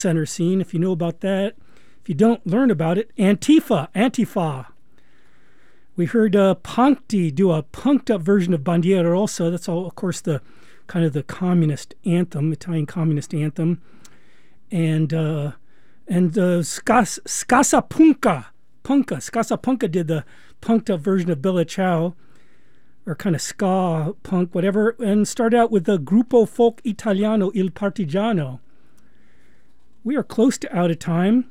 center scene, if you know about that. If you don't, learn about it. Antifa. We heard Punkti do a punked-up version of Bandiera Rosa. That's all, of course, the kind of the communist anthem, Italian communist anthem. And Scassapunca did the punked-up version of Bella Ciao, or kind of ska punk, whatever, and start out with the Gruppo Folk Italiano Il Partigiano. We are close to out of time.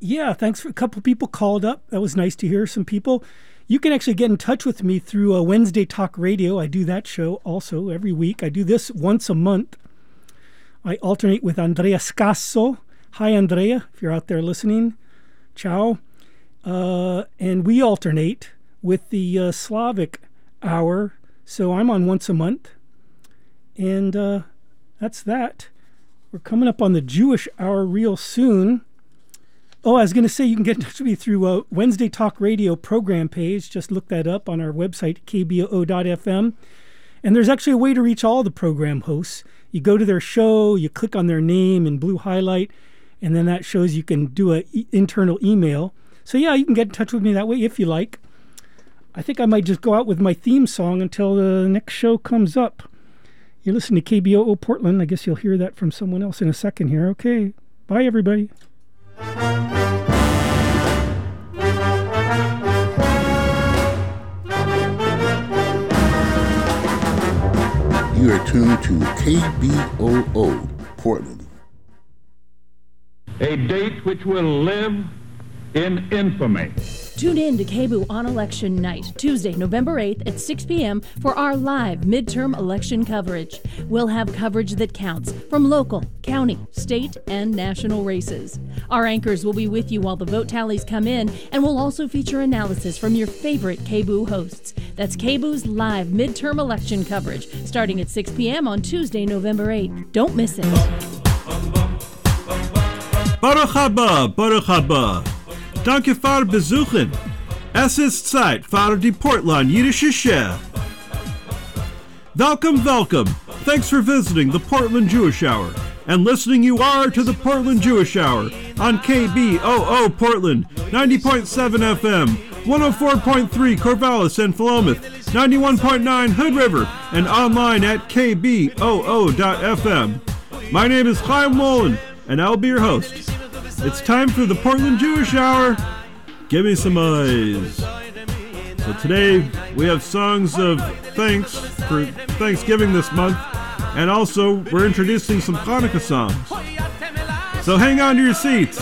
Yeah, thanks for a couple people called up. That was nice to hear some people. You can actually get in touch with me through Wednesday Talk Radio. I do that show also every week. I do this once a month. I alternate with Andrea Scasso. Hi, Andrea, if you're out there listening. Ciao. And we alternate with the Slavic Hour. So I'm on once a month. And that's that. We're coming up on the Jewish Hour real soon. Oh, I was going to say you can get in touch with me through Wednesday Talk Radio program page. Just look that up on our website, kboo.fm. And there's actually a way to reach all the program hosts. You go to their show, you click on their name in blue highlight, and then that shows you can do an internal email. So yeah, you can get in touch with me that way if you like. I think I might just go out with my theme song until the next show comes up. You're listening to KBOO Portland. I guess you'll hear that from someone else in a second here. Okay, bye everybody. You are tuned to KBOO, Portland. A date which will live in infamy. Tune in to KBOO on election night, Tuesday, November 8th at 6 p.m. for our live midterm election coverage. We'll have coverage that counts from local, county, state, and national races. Our anchors will be with you while the vote tallies come in, and we'll also feature analysis from your favorite KBOO hosts. That's KBOO's live midterm election coverage, starting at 6 p.m. on Tuesday, November 8th. Don't miss it. Baruch haba, Baruch haba. Danke für Besuchen. Es ist Zeit für die Portland Yiddish Show. Welcome, welcome. Thanks for visiting the Portland Jewish Hour. And listening you are to the Portland Jewish Hour on KBOO Portland, 90.7 FM, 104.3 Corvallis and Philomath, 91.9 Hood River, and online at kboo.fm. My name is Chaim Molen, and I'll be your host. It's time for the Portland Jewish Hour. Give me some eyes. So today we have songs of thanks for Thanksgiving this month, and also we're introducing some Hanukkah songs. So hang on to your seats.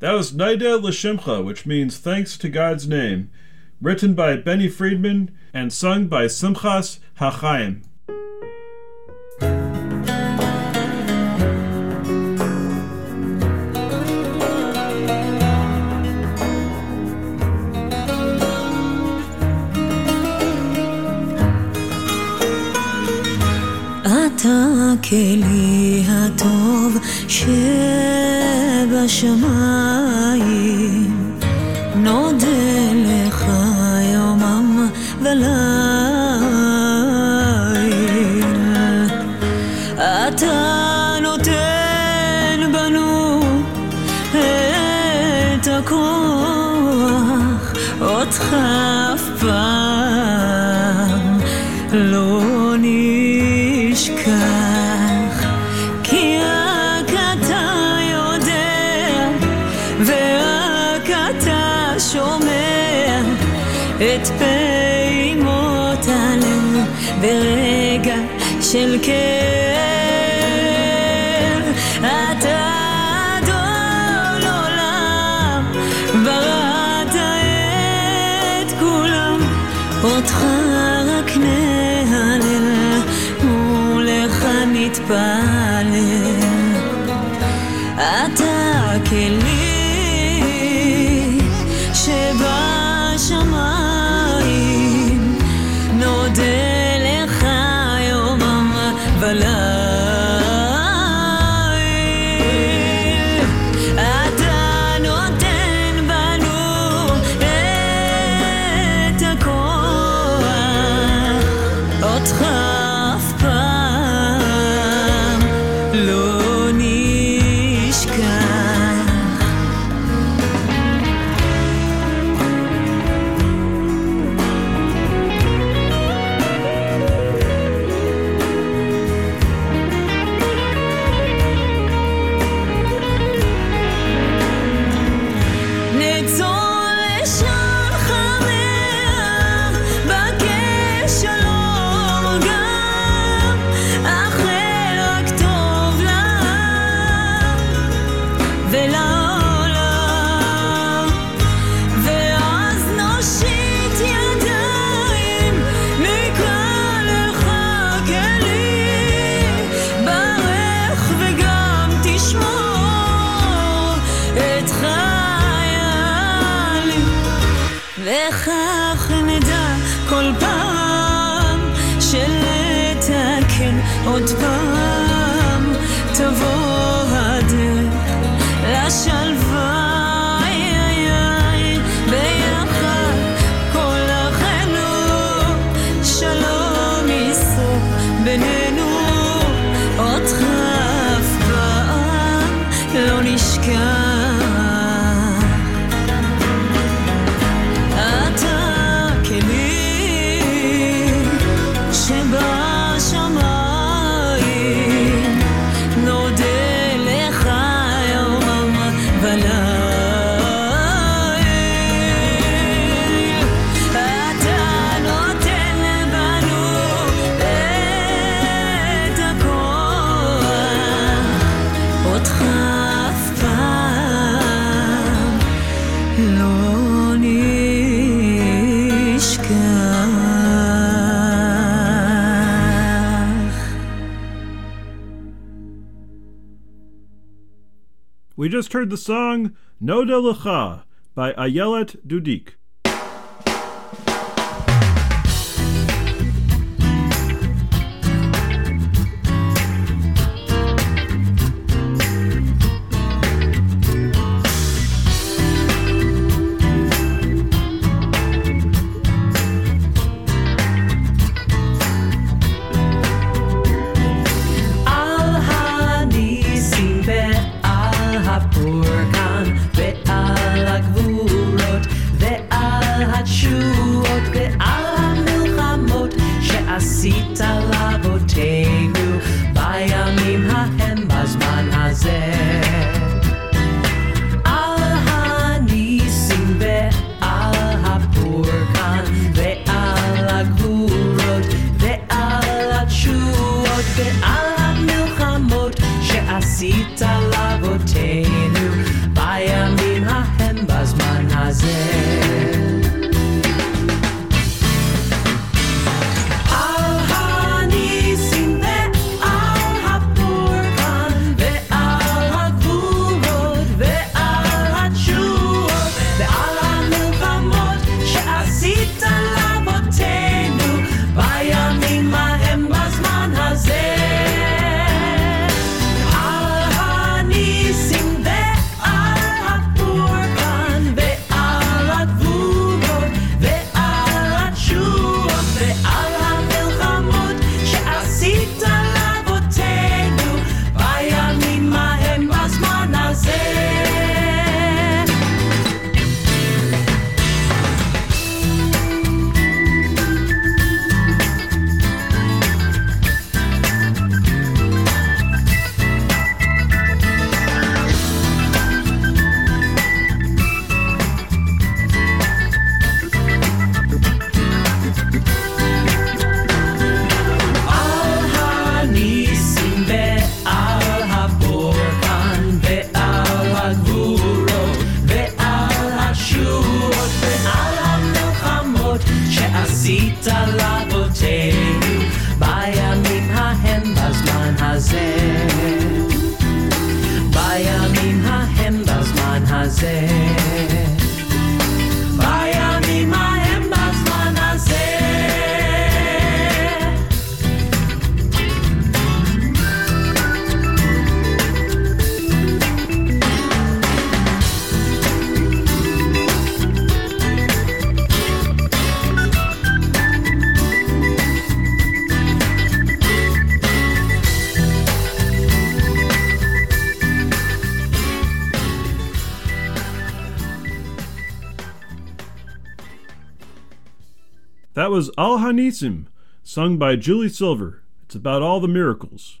That was Nida, which means thanks to God's name. written by Benny Friedman and sung by Simchas Hachayim. אתה כלי הטוב שבשמיים נודה לך יומם וליל אתה נותן בנו את הכוח אותך אף פעם לא ברגע של כאב אתה אדון עולם בראת את כולם אותך רק נהלל ולך נתפלל אתה כלי שבשמיים נודה We just heard the song Noda Lecha by Ayelet Dudik. Al Hanisim ve'al Hagvurot ve'al עשית לאבותינו בימים ההם בזמן הזה, בימים ההם בזמן הזה, בימים ההם בזמן הזה. That was Al Hanisim, sung by Julie Silver. It's about all the miracles.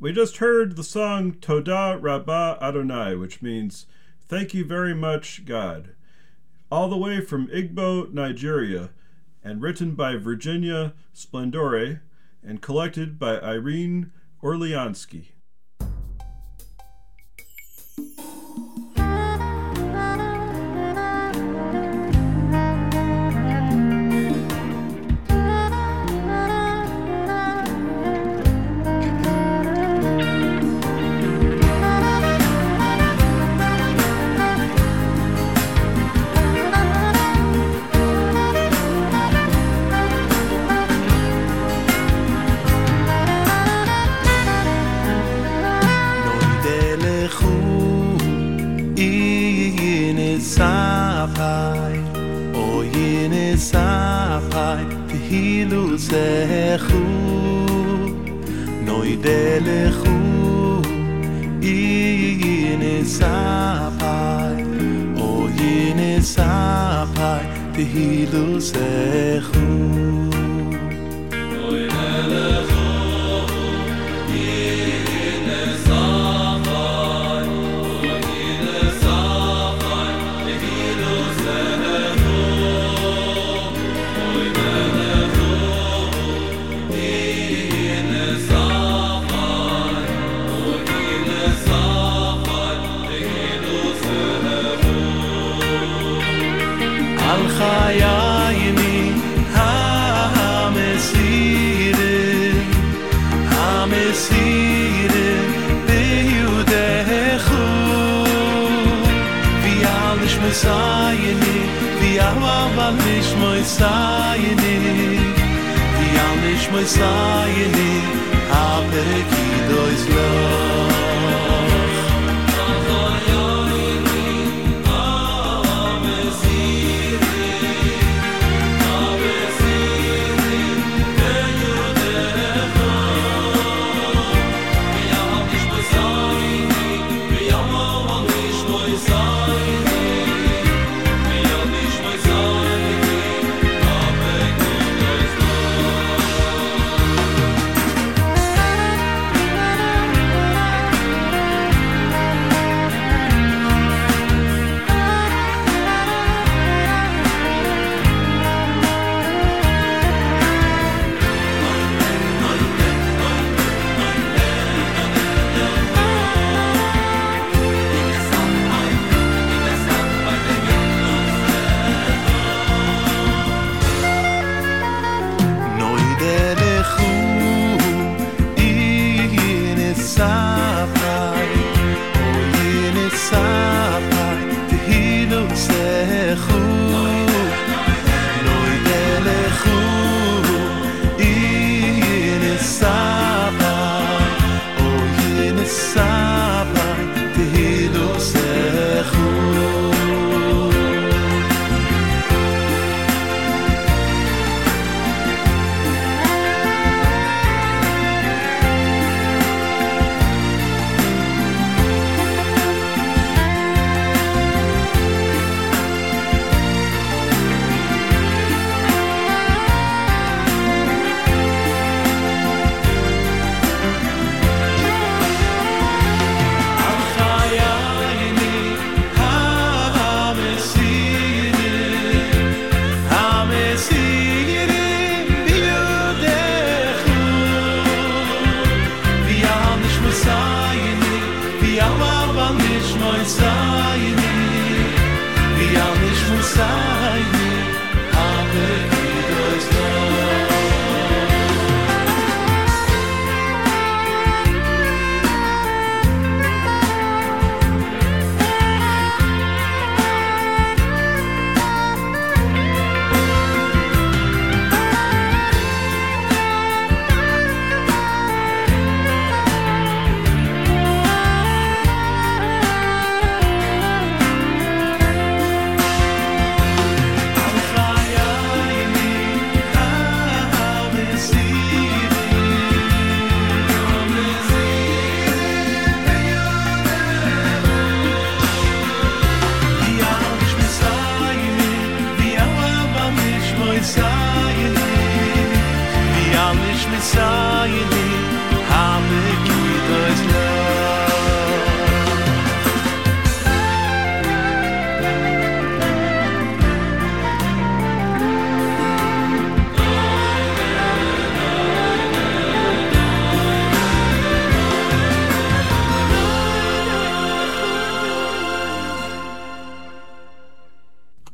We just heard the song Toda Raba Adonai, which means thank you very much, God, all the way from Igbo, Nigeria, and written by Virginia Splendore and collected by Irene Orleanski. sayini vi avam nishmoy sayini vi al nishmoy sayini hapekido islam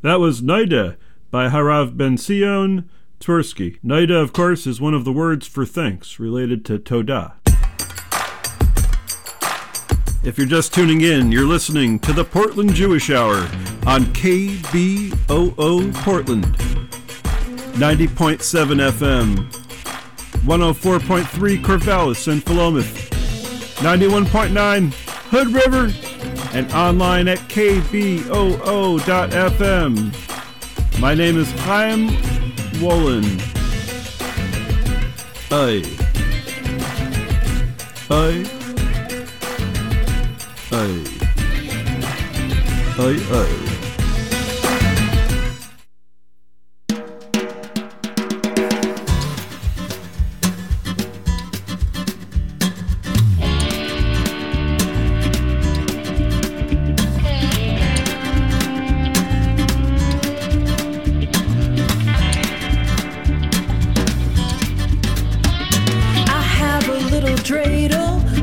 That was Nida by Harav Ben Zion Tversky. Nida, of course, is one of the words for thanks, related to Toda. If you're just tuning in, you're listening to the Portland Jewish Hour on KBOO Portland, 90.7 FM, 104.3 Corvallis and Philomath, 91.9 Hood River, and online at kboo.fm. My name is Chaim Wollen.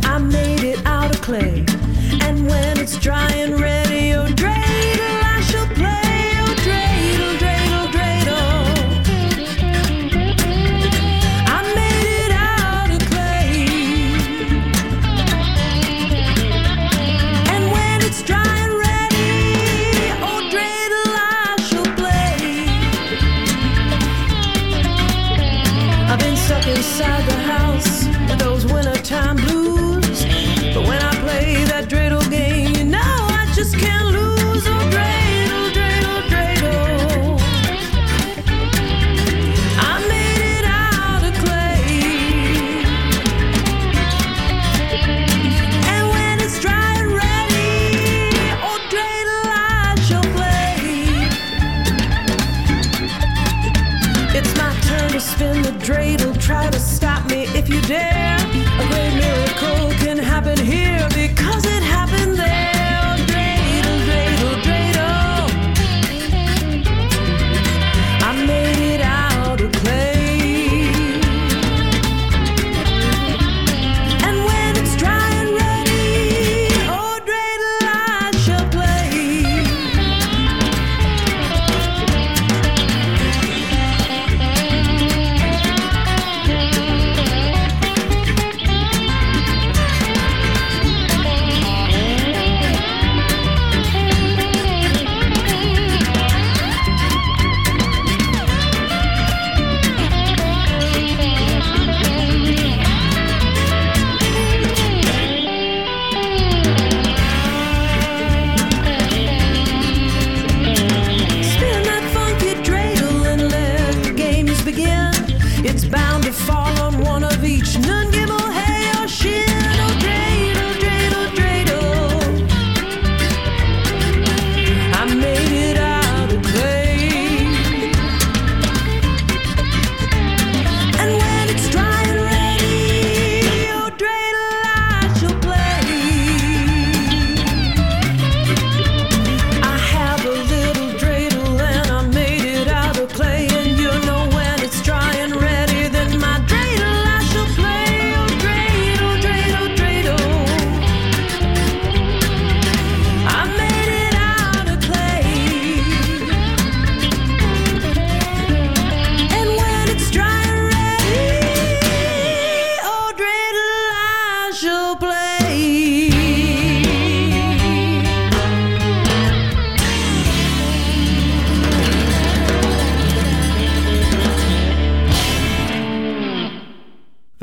I made it out of clay, and when it's dry and ready, oh, dreidel,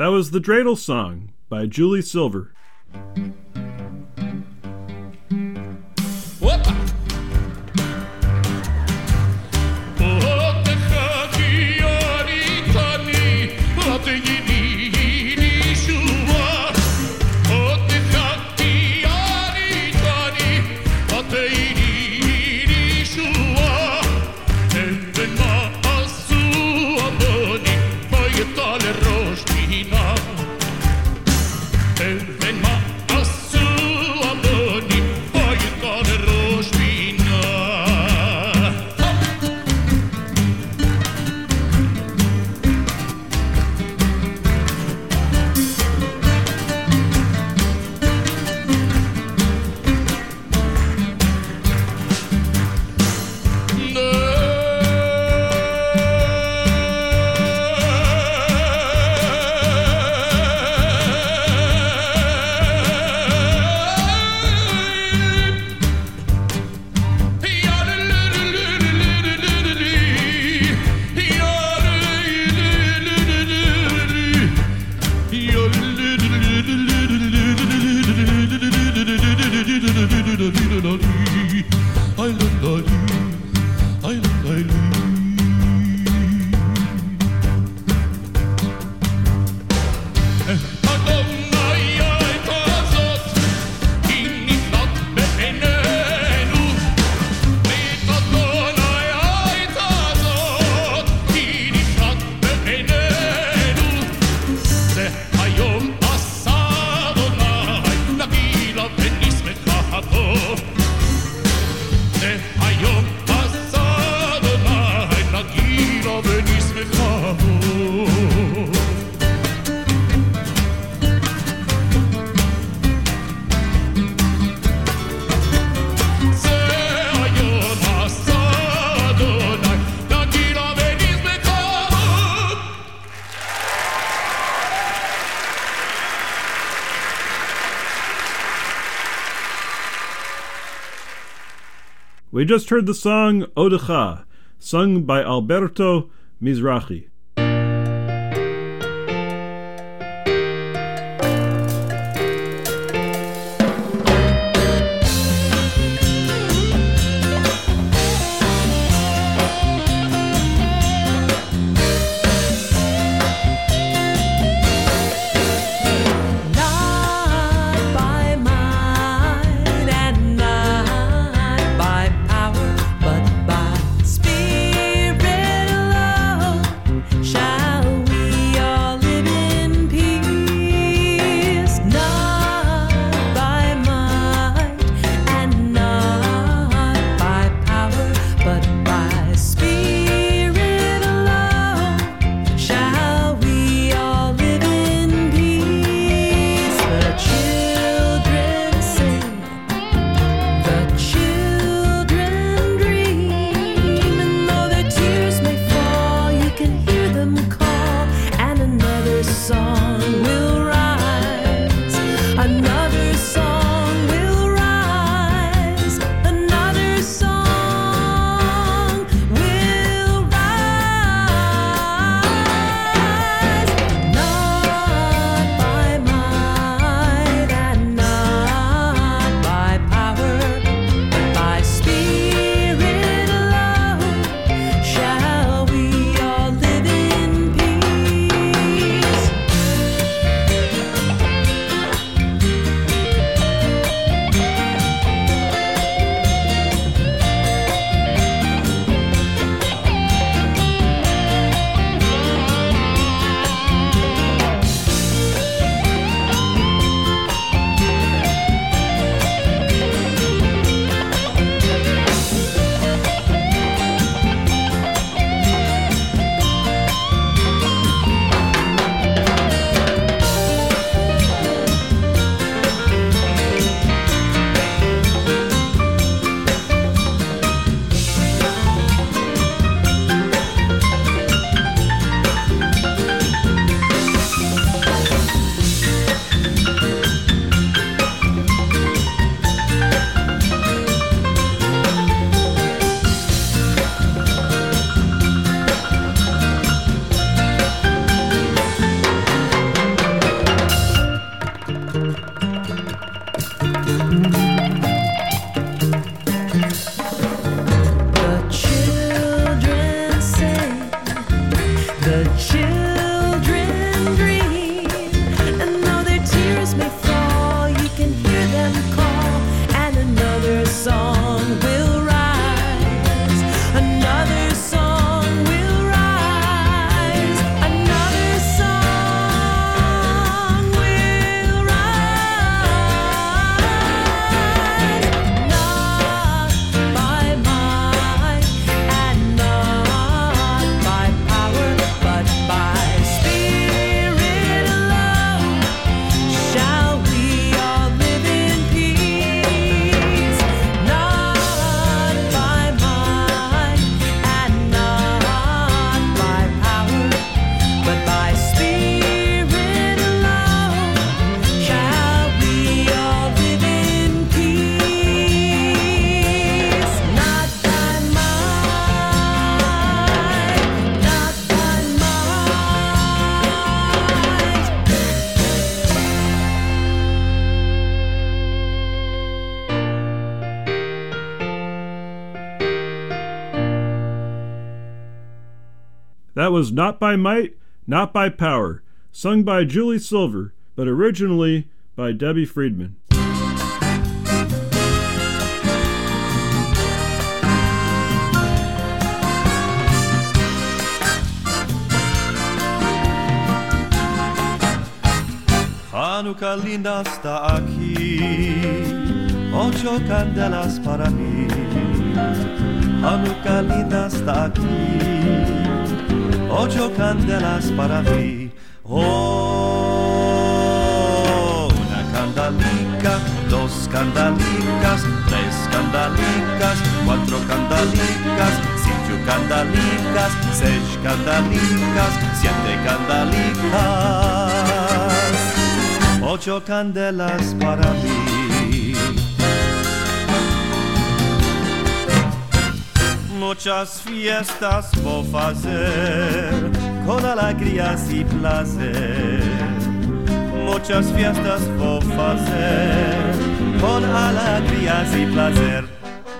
That was the Dreidel Song by Julie Silver. We just heard the song Odecha, sung by Alberto Mizrahi. That was Not by Might, Not by Power, sung by Julie Silver, but originally by Debbie Friedman. Hanukkah linda está aquí, ocho candelas para mí. Hanukkah linda está aquí, ocho candelas para mí. Oh, una candelica, dos candelicas, tres candelicas, cuatro candelicas, cinco candelicas, seis candelicas, siete candelicas. Ocho candelas para mí. Muchas fiestas voy a hacer con alegrías y placer. Muchas fiestas voy a hacer con alegrías y placer.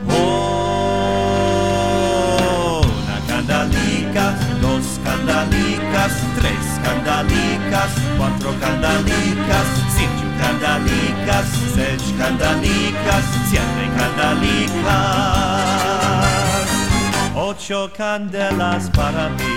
Oh, una candelica, dos candelicas, tres candelicas, cuatro candelicas, cinco candelicas, seis candelicas, siete candelicas, ocho candelas para mí.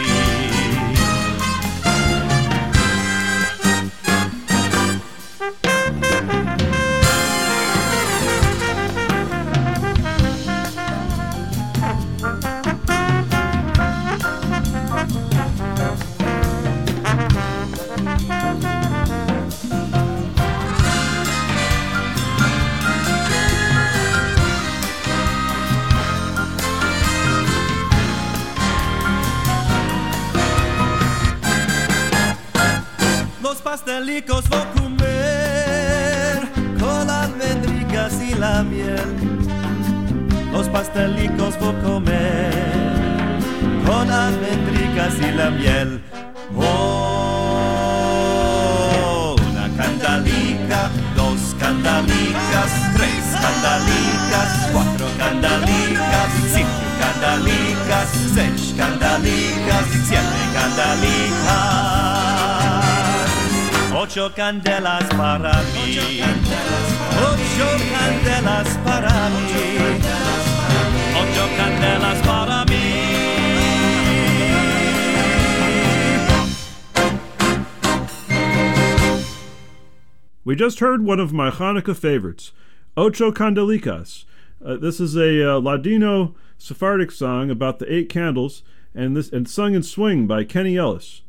Pastelicos voy a comer con almendricas y la miel. Los pastelicos voy a comer con almendricas y la miel. Oh, una candelica, dos candelicas, tres candelicas, cuatro candelicas, cinco candelicas, seis candelicas, siete candelicas. Ocho candelas para mí, ocho candelas para mí, ocho candelas para mí. We just heard one of my Hanukkah favorites, Ocho Candelicas. This is a Ladino Sephardic song about the 8 candles, and sung in swing by Kenny Ellis.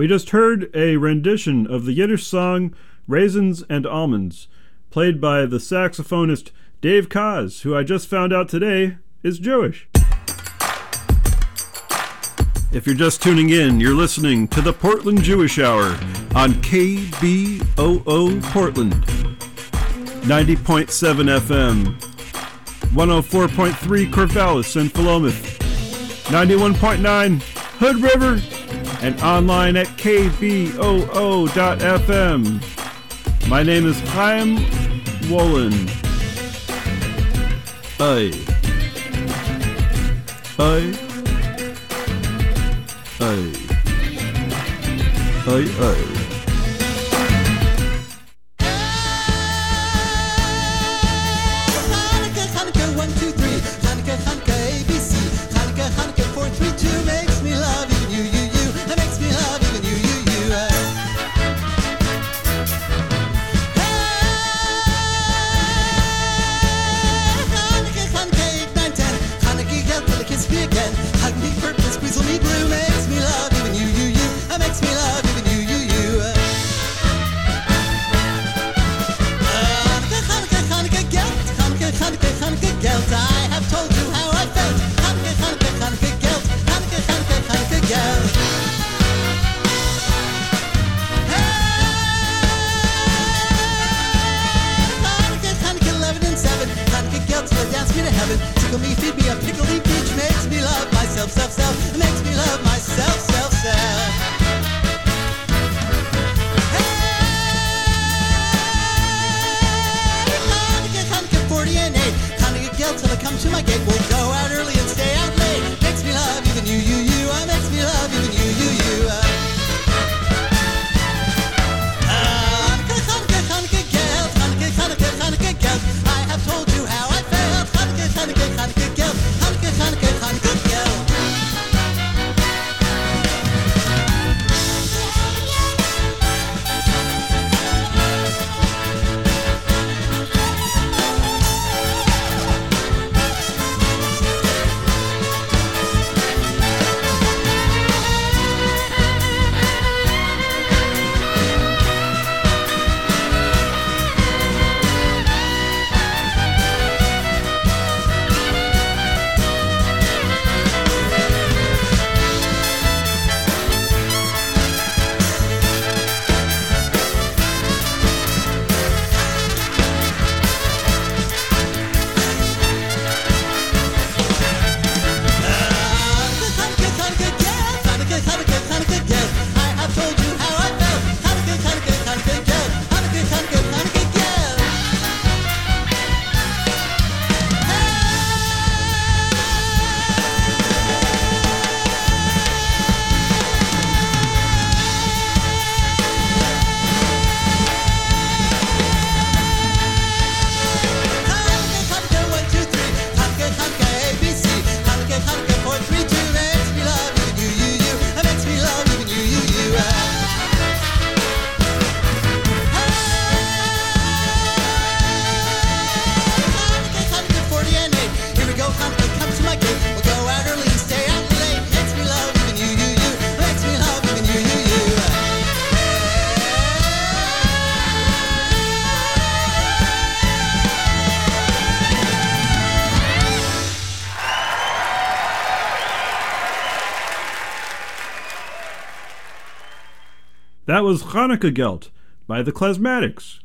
We just heard a rendition of the Yiddish song Raisins and Almonds, played by the saxophonist Dave Koz, who I just found out today is Jewish. If you're just tuning in, you're listening to the Portland Jewish Hour on KBOO Portland, 90.7 FM, 104.3 Corvallis and Philomath, 91.9 Hood River, and online at kboo.fm. My name is Chaim Wollen. That was Hanukkah Gelt by the Klezmatics.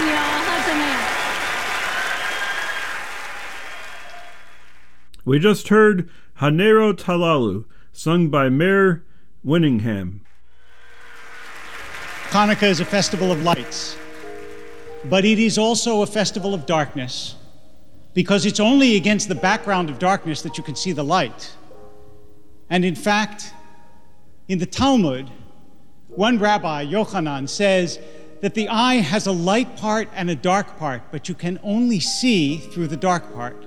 on, y'all. Hataneh. We just heard Hanero Talalu, sung by Mayor Winningham. Hanukkah is a festival of lights, but it is also a festival of darkness, because it's only against the background of darkness that you can see the light. And in fact, in the Talmud, one rabbi, Yochanan, says that the eye has a light part and a dark part, but you can only see through the dark part.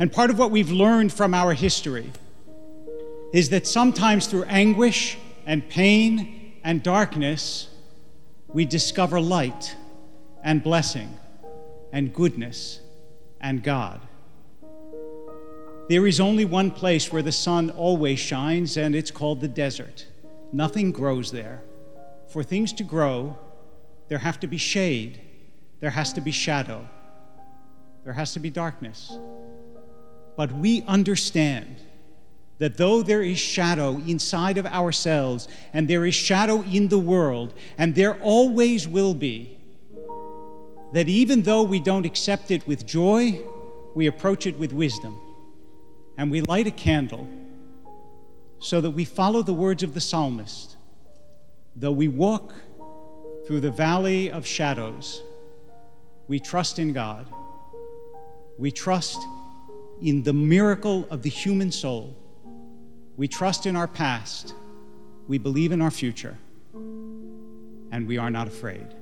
And part of what we've learned from our history is that sometimes through anguish and pain and darkness, we discover light and blessing and goodness and God. There is only one place where the sun always shines, and it's called the desert. Nothing grows there. For things to grow, there have to be shade, there has to be shadow, there has to be darkness. But we understand that though there is shadow inside of ourselves, and there is shadow in the world, and there always will be, that even though we don't accept it with joy, we approach it with wisdom. And we light a candle so that we follow the words of the psalmist. Though we walk through the valley of shadows, we trust in God. We trust in the miracle of the human soul. We trust in our past. We believe in our future. And we are not afraid.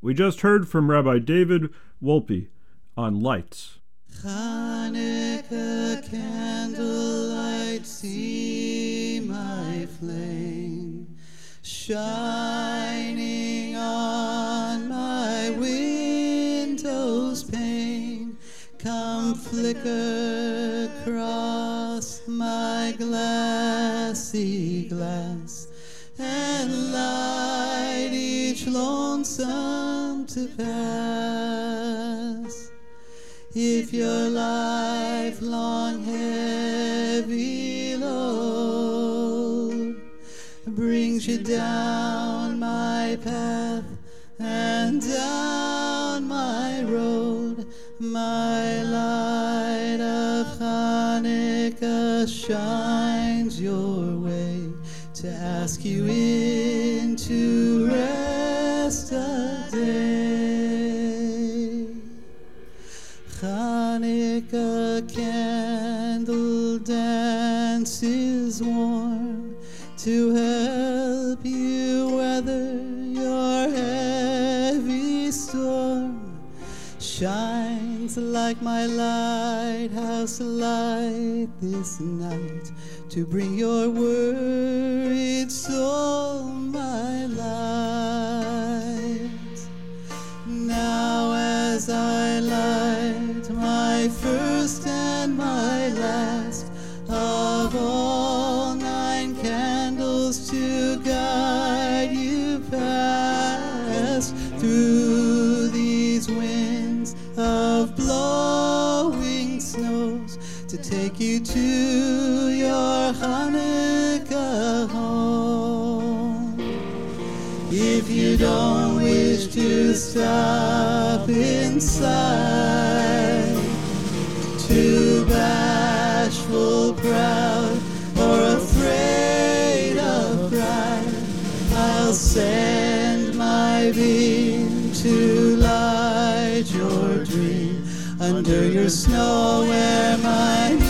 We just heard from Rabbi David Wolpe on Lights. Hanukkah candlelight, see my flame shining on my window's pane. Come flicker across my glassy glass and light each lonesome to pass. If your lifelong heavy load brings you down my path and down my road, my light of Hanukkah shines your way to ask you in to rest a day. Hanukkah candle dances warm to help you weather your heavy storm. Shines like my lighthouse light this night to bring your worried soul my light. Now as I light my first and my last of all 9 candles to guide you past through these winds of blowing snows to take you to your Hanukkah home. If you don't wish to stop inside, too bashful, proud, or afraid of pride, I'll send my beam to light your dream under your snow where my new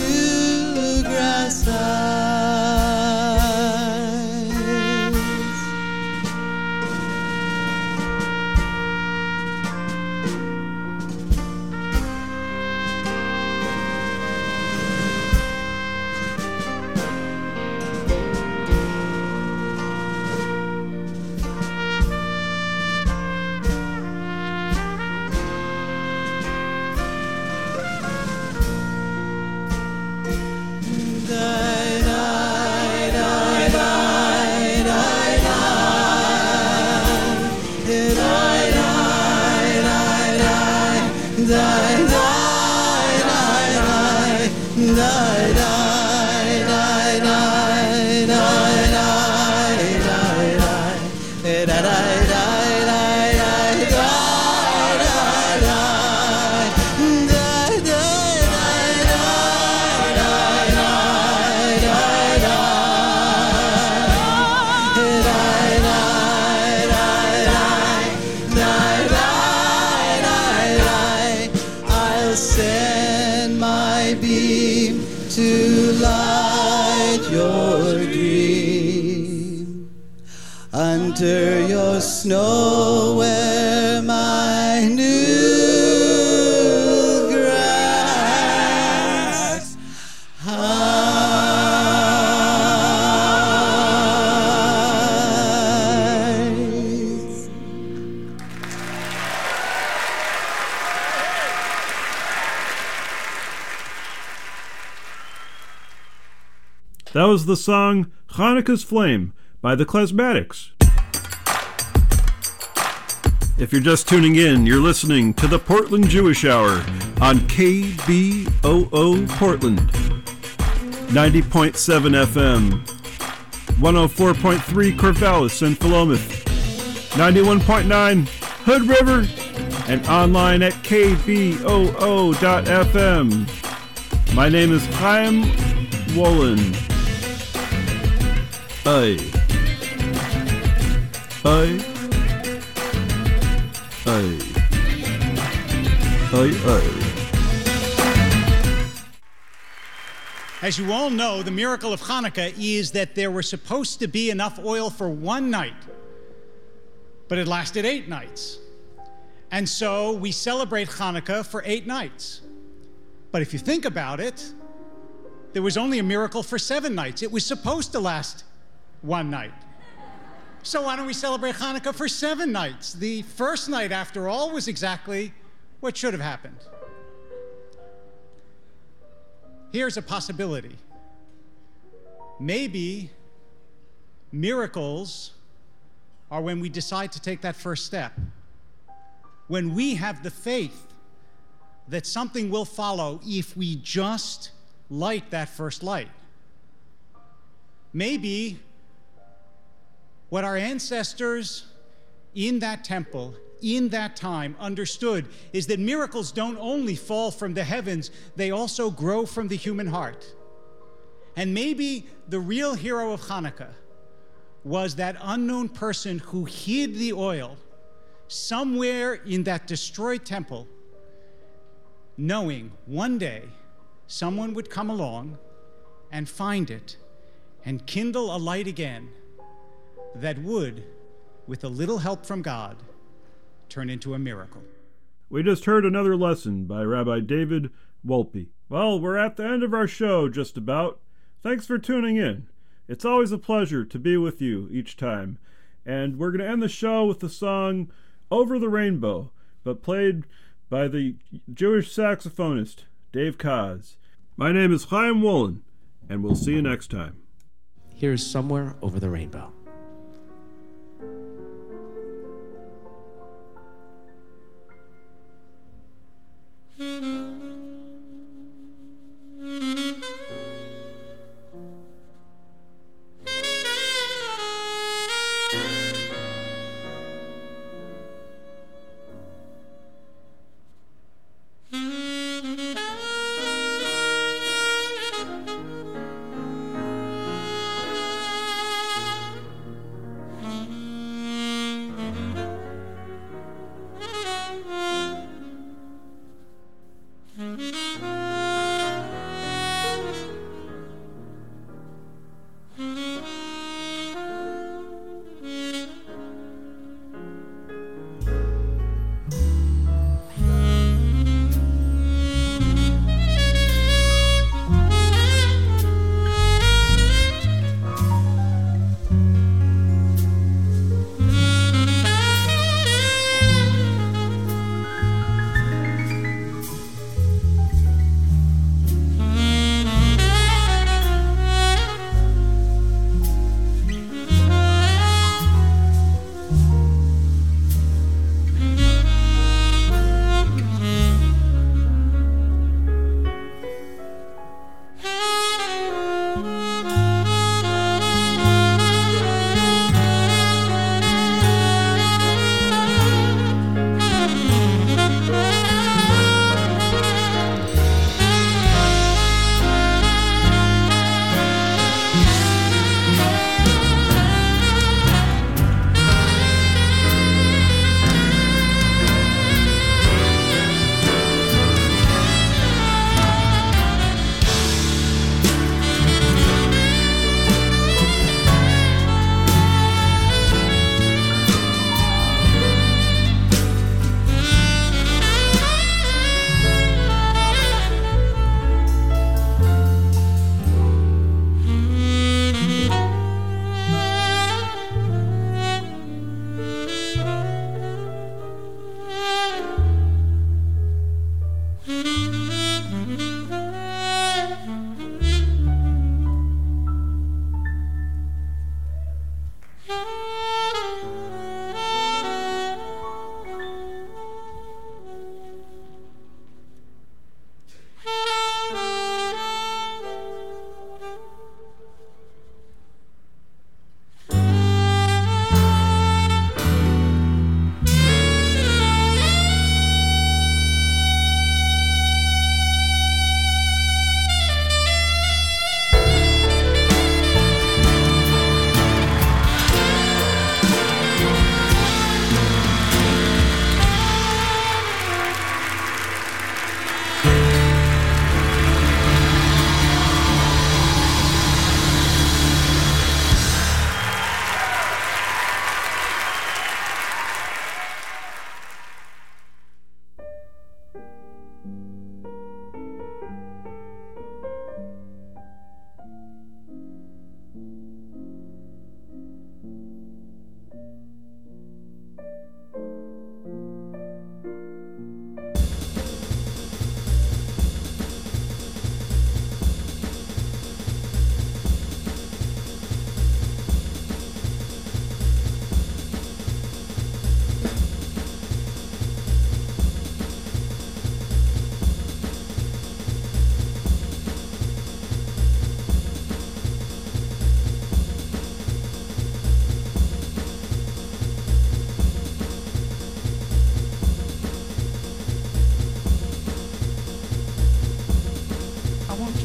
Nida. my beam to light your dream. Under your snow where my new grass hides. That was the song Hanukkah's Flame by the Klezmatics. If you're just tuning in, you're listening to the Portland Jewish Hour on KBOO Portland, 90.7 FM, 104.3 Corvallis and Philomath, 91.9 Hood River, and online at kboo.fm. My name is Chaim Wollen. As you all know, the miracle of Hanukkah is that there was supposed to be enough oil for one night, but it lasted 8 nights. And so we celebrate Hanukkah for 8 nights. But if you think about it, there was only a miracle for 7 nights. It was supposed to last one night. So why don't we celebrate Hanukkah for 7 nights? The first night, after all, was exactly what should have happened. Here's a possibility. Maybe miracles are when we decide to take that first step, when we have the faith that something will follow if we just light that first light. Maybe what our ancestors in that temple, in that time, understood is that miracles don't only fall from the heavens, they also grow from the human heart. And maybe the real hero of Hanukkah was that unknown person who hid the oil somewhere in that destroyed temple, knowing one day someone would come along and find it and kindle a light again that would, with a little help from God, turn into a miracle. We just heard another lesson by Rabbi David Wolpe. Well, we're at the end of our show, just about. Thanks for tuning in. It's always a pleasure to be with you each time. And we're going to end the show with the song Over the Rainbow, but played by the Jewish saxophonist Dave Koz. My name is Chaim Wollen, and we'll see you next time. Here's Somewhere Over the Rainbow.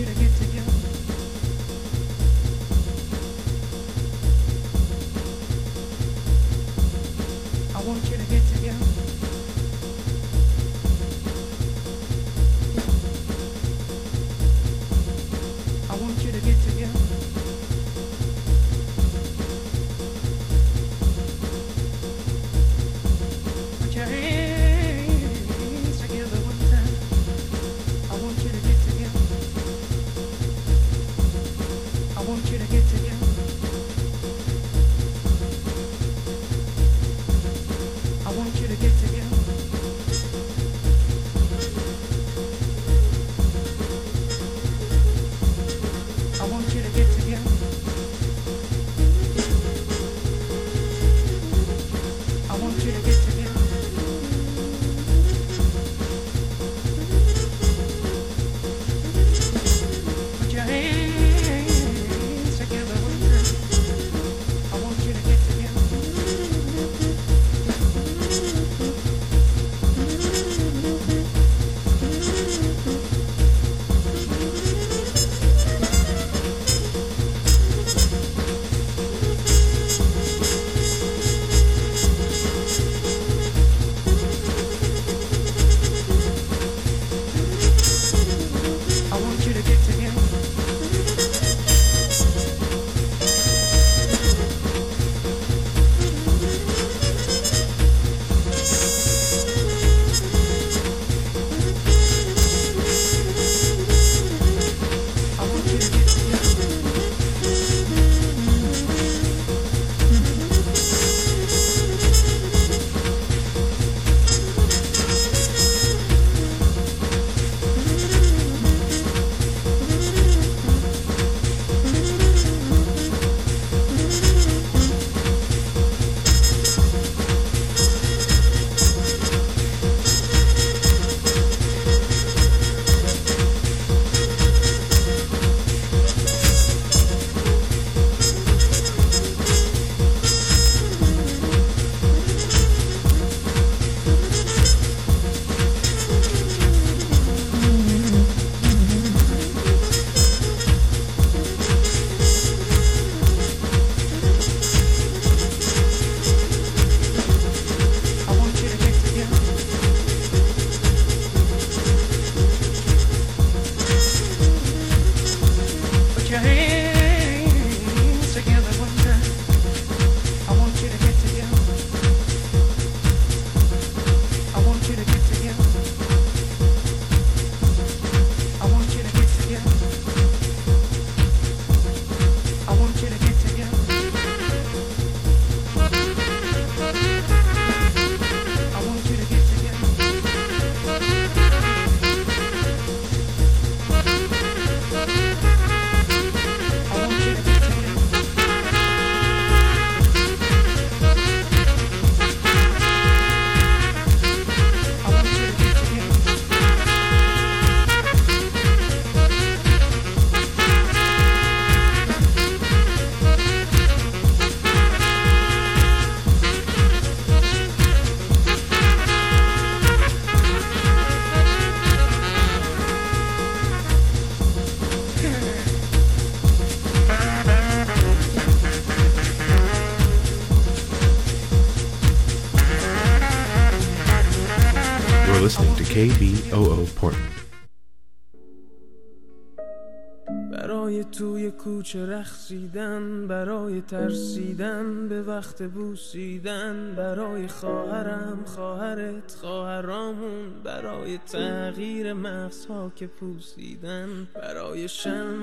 you to get together. I want you to get together. I want you to get together. Put your hands together one time. I want you to get together. I want you to get together. To get together. I want you to get together. I want you to get together. Put your hands together one time. I want you to get together. KBOO Portland. برای توی کوچه رقصیدن، برای ترسیدن به وقت بوسیدن، برای خواهرم، خواهرت، خواهرامون، برای تغییر مغزها که پوسیدن، برای شلم